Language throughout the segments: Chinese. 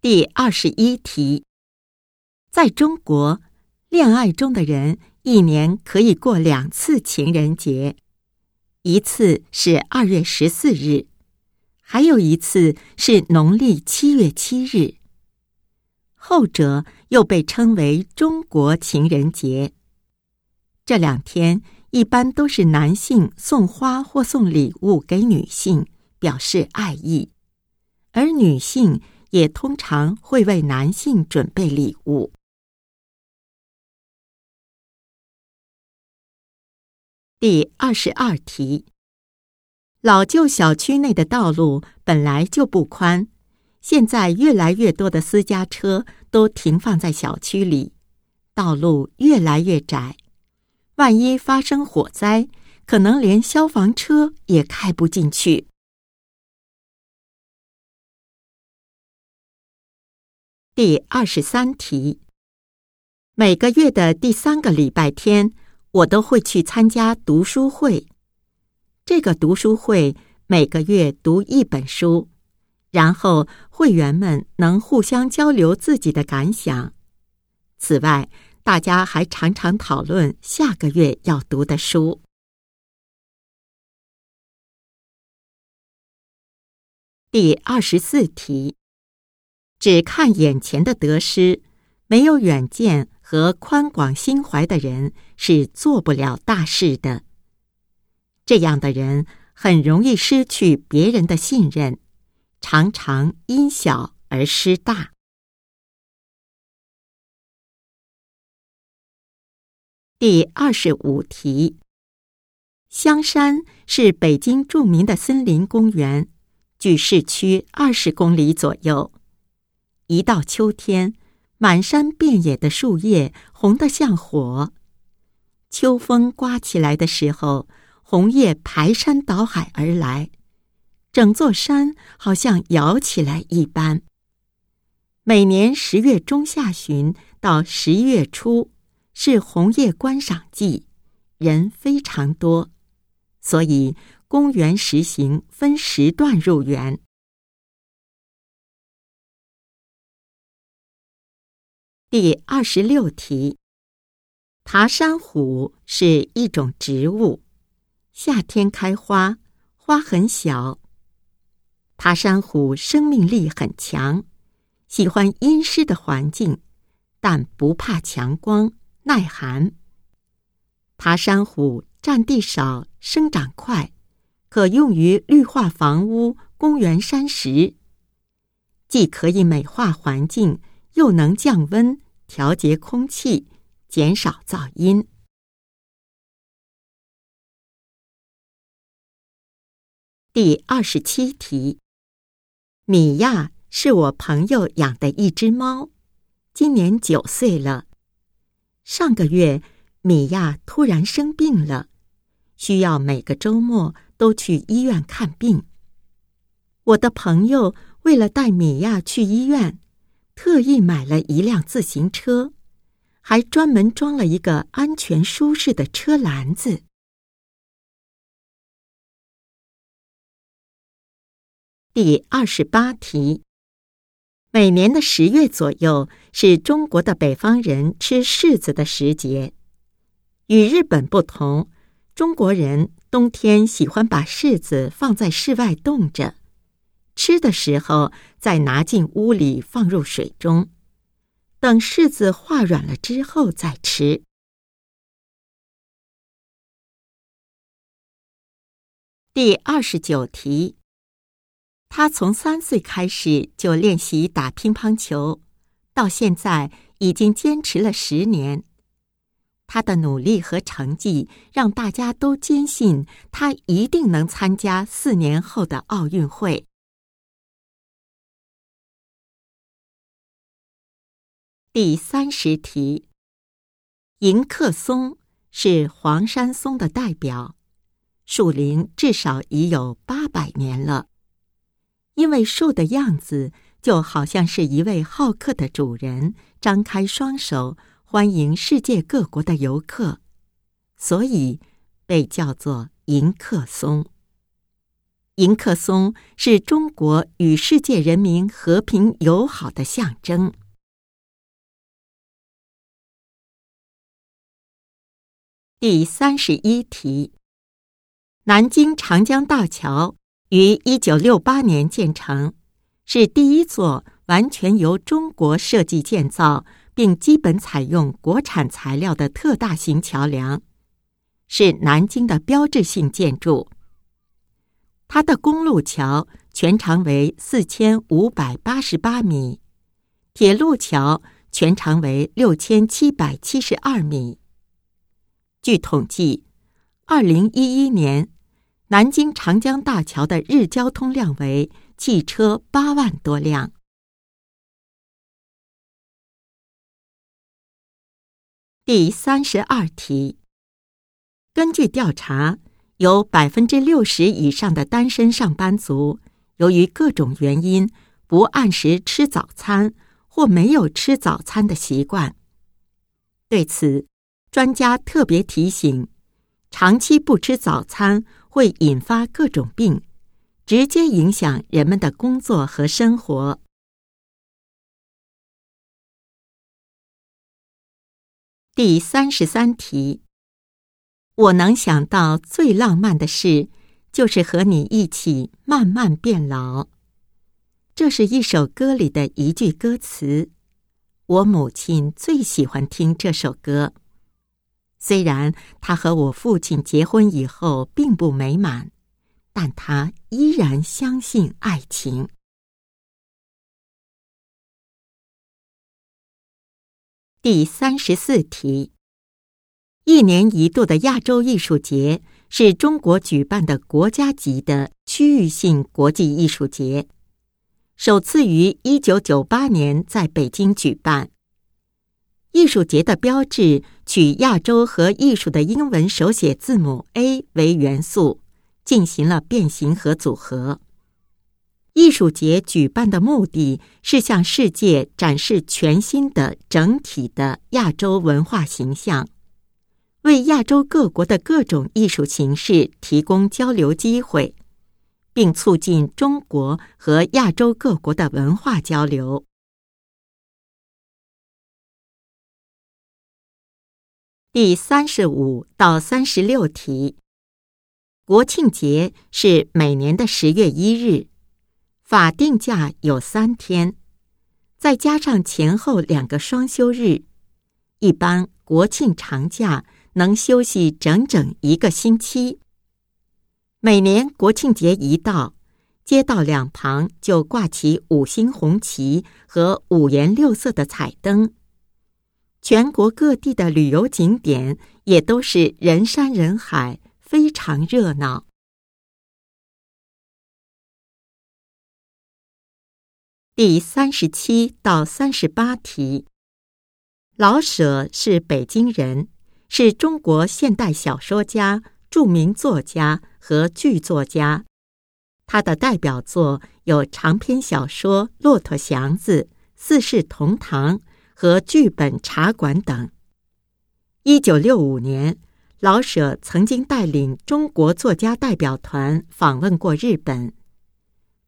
第21题，在中国，恋爱中的人一年可以过2次情人节，一次是2月14日，还有一次是农历7月7日，后者又被称为中国情人节。这2天一般都是男性送花或送礼物给女性，表示爱意，而女性也通常会为男性准备礼物。第22题，老旧小区内的道路本来就不宽，现在越来越多的私家车都停放在小区里，道路越来越窄，万一发生火灾，可能连消防车也开不进去。第23题，每个月的第3个礼拜天，我都会去参加读书会。这个读书会每个月读1本书，然后会员们能互相交流自己的感想。此外，大家还常常讨论下个月要读的书。第24题，只看眼前的得失，没有远见和宽广心怀的人是做不了大事的。这样的人很容易失去别人的信任，常常因小而失大。第25题，香山是北京著名的森林公园，距市区20公里左右。一到秋天，满山遍野的树叶红得像火，秋风刮起来的时候，红叶排山倒海而来，整座山好像摇起来一般。每年10月中下旬到11月初是红叶观赏季，人非常多，所以公园实行分时段入园。第26题，塔山虎是一种植物，夏天开花，花很小。塔山虎生命力很强，喜欢阴湿的环境，但不怕强光，耐寒。塔山虎占地少，生长快，可用于绿化房屋、公园山石，既可以美化环境，又能降温，调节空气，减少噪音。第27题，米娅是我朋友养的一只猫，今年9岁了。上个月，米娅突然生病了，需要每个周末都去医院看病。我的朋友为了带米娅去医院，特意买了一辆自行车，还专门装了一个安全舒适的车篮子。第28题，每年的10月左右是中国的北方人吃柿子的时节。与日本不同，中国人冬天喜欢把柿子放在室外冻着，吃的时候再拿进屋里放入水中，等柿子化软了之后再吃。第29题，他从3岁开始就练习打乒乓球，到现在已经坚持了10年。他的努力和成绩让大家都坚信他一定能参加4年后的奥运会。第30题，迎客松是黄山松的代表，树龄至少已有800年了。因为树的样子就好像是一位好客的主人张开双手欢迎世界各国的游客，所以被叫做迎客松。迎客松是中国与世界人民和平友好的象征。第31题，南京长江大桥于1968年建成，是第一座完全由中国设计建造并基本采用国产材料的特大型桥梁，是南京的标志性建筑。它的公路桥全长为4588米，铁路桥全长为6772米。据统计，2011年，南京长江大桥的日交通量为汽车8万多辆。第32题，根据调查，有 60% 以上的单身上班族，由于各种原因不按时吃早餐或没有吃早餐的习惯。对此，专家特别提醒，长期不吃早餐会引发各种病，直接影响人们的工作和生活。第33题，我能想到最浪漫的事，就是和你一起慢慢变老。这是一首歌里的一句歌词，我母亲最喜欢听这首歌。虽然他和我父亲结婚以后并不美满，但他依然相信爱情。第34题，一年一度的亚洲艺术节是中国举办的国家级的区域性国际艺术节，首次于1998年在北京举办。艺术节的标志取亚洲和艺术的英文手写字母 A 为元素，进行了变形和组合。艺术节举办的目的是向世界展示全新的整体的亚洲文化形象，为亚洲各国的各种艺术形式提供交流机会，并促进中国和亚洲各国的文化交流。第35到36题，国庆节是每年的10月1日，法定假有3天，再加上前后2个双休日，一般国庆长假能休息整整1个星期。每年国庆节一到，街道两旁就挂起5星红旗和5颜6色的彩灯，全国各地的旅游景点也都是人山人海，非常热闹。第37到38题，老舍是北京人，是中国现代小说家、著名作家和剧作家。他的代表作有长篇小说《骆驼祥子》《四世同堂》和剧本茶馆等。1965年，老舍曾经带领中国作家代表团访问过日本，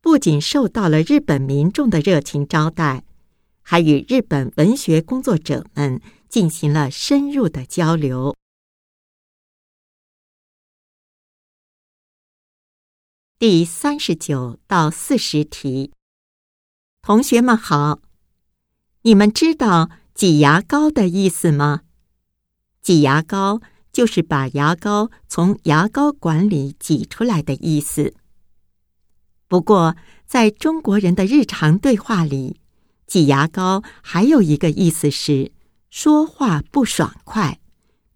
不仅受到了日本民众的热情招待，还与日本文学工作者们进行了深入的交流。第39到40题，同学们好，你们知道挤牙膏的意思吗？挤牙膏就是把牙膏从牙膏管里挤出来的意思。不过，在中国人的日常对话里，挤牙膏还有一个意思是说话不爽快，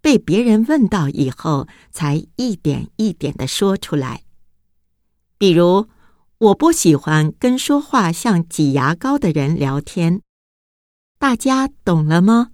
被别人问到以后才一点一点地说出来。比如，我不喜欢跟说话像挤牙膏的人聊天。大家懂了吗？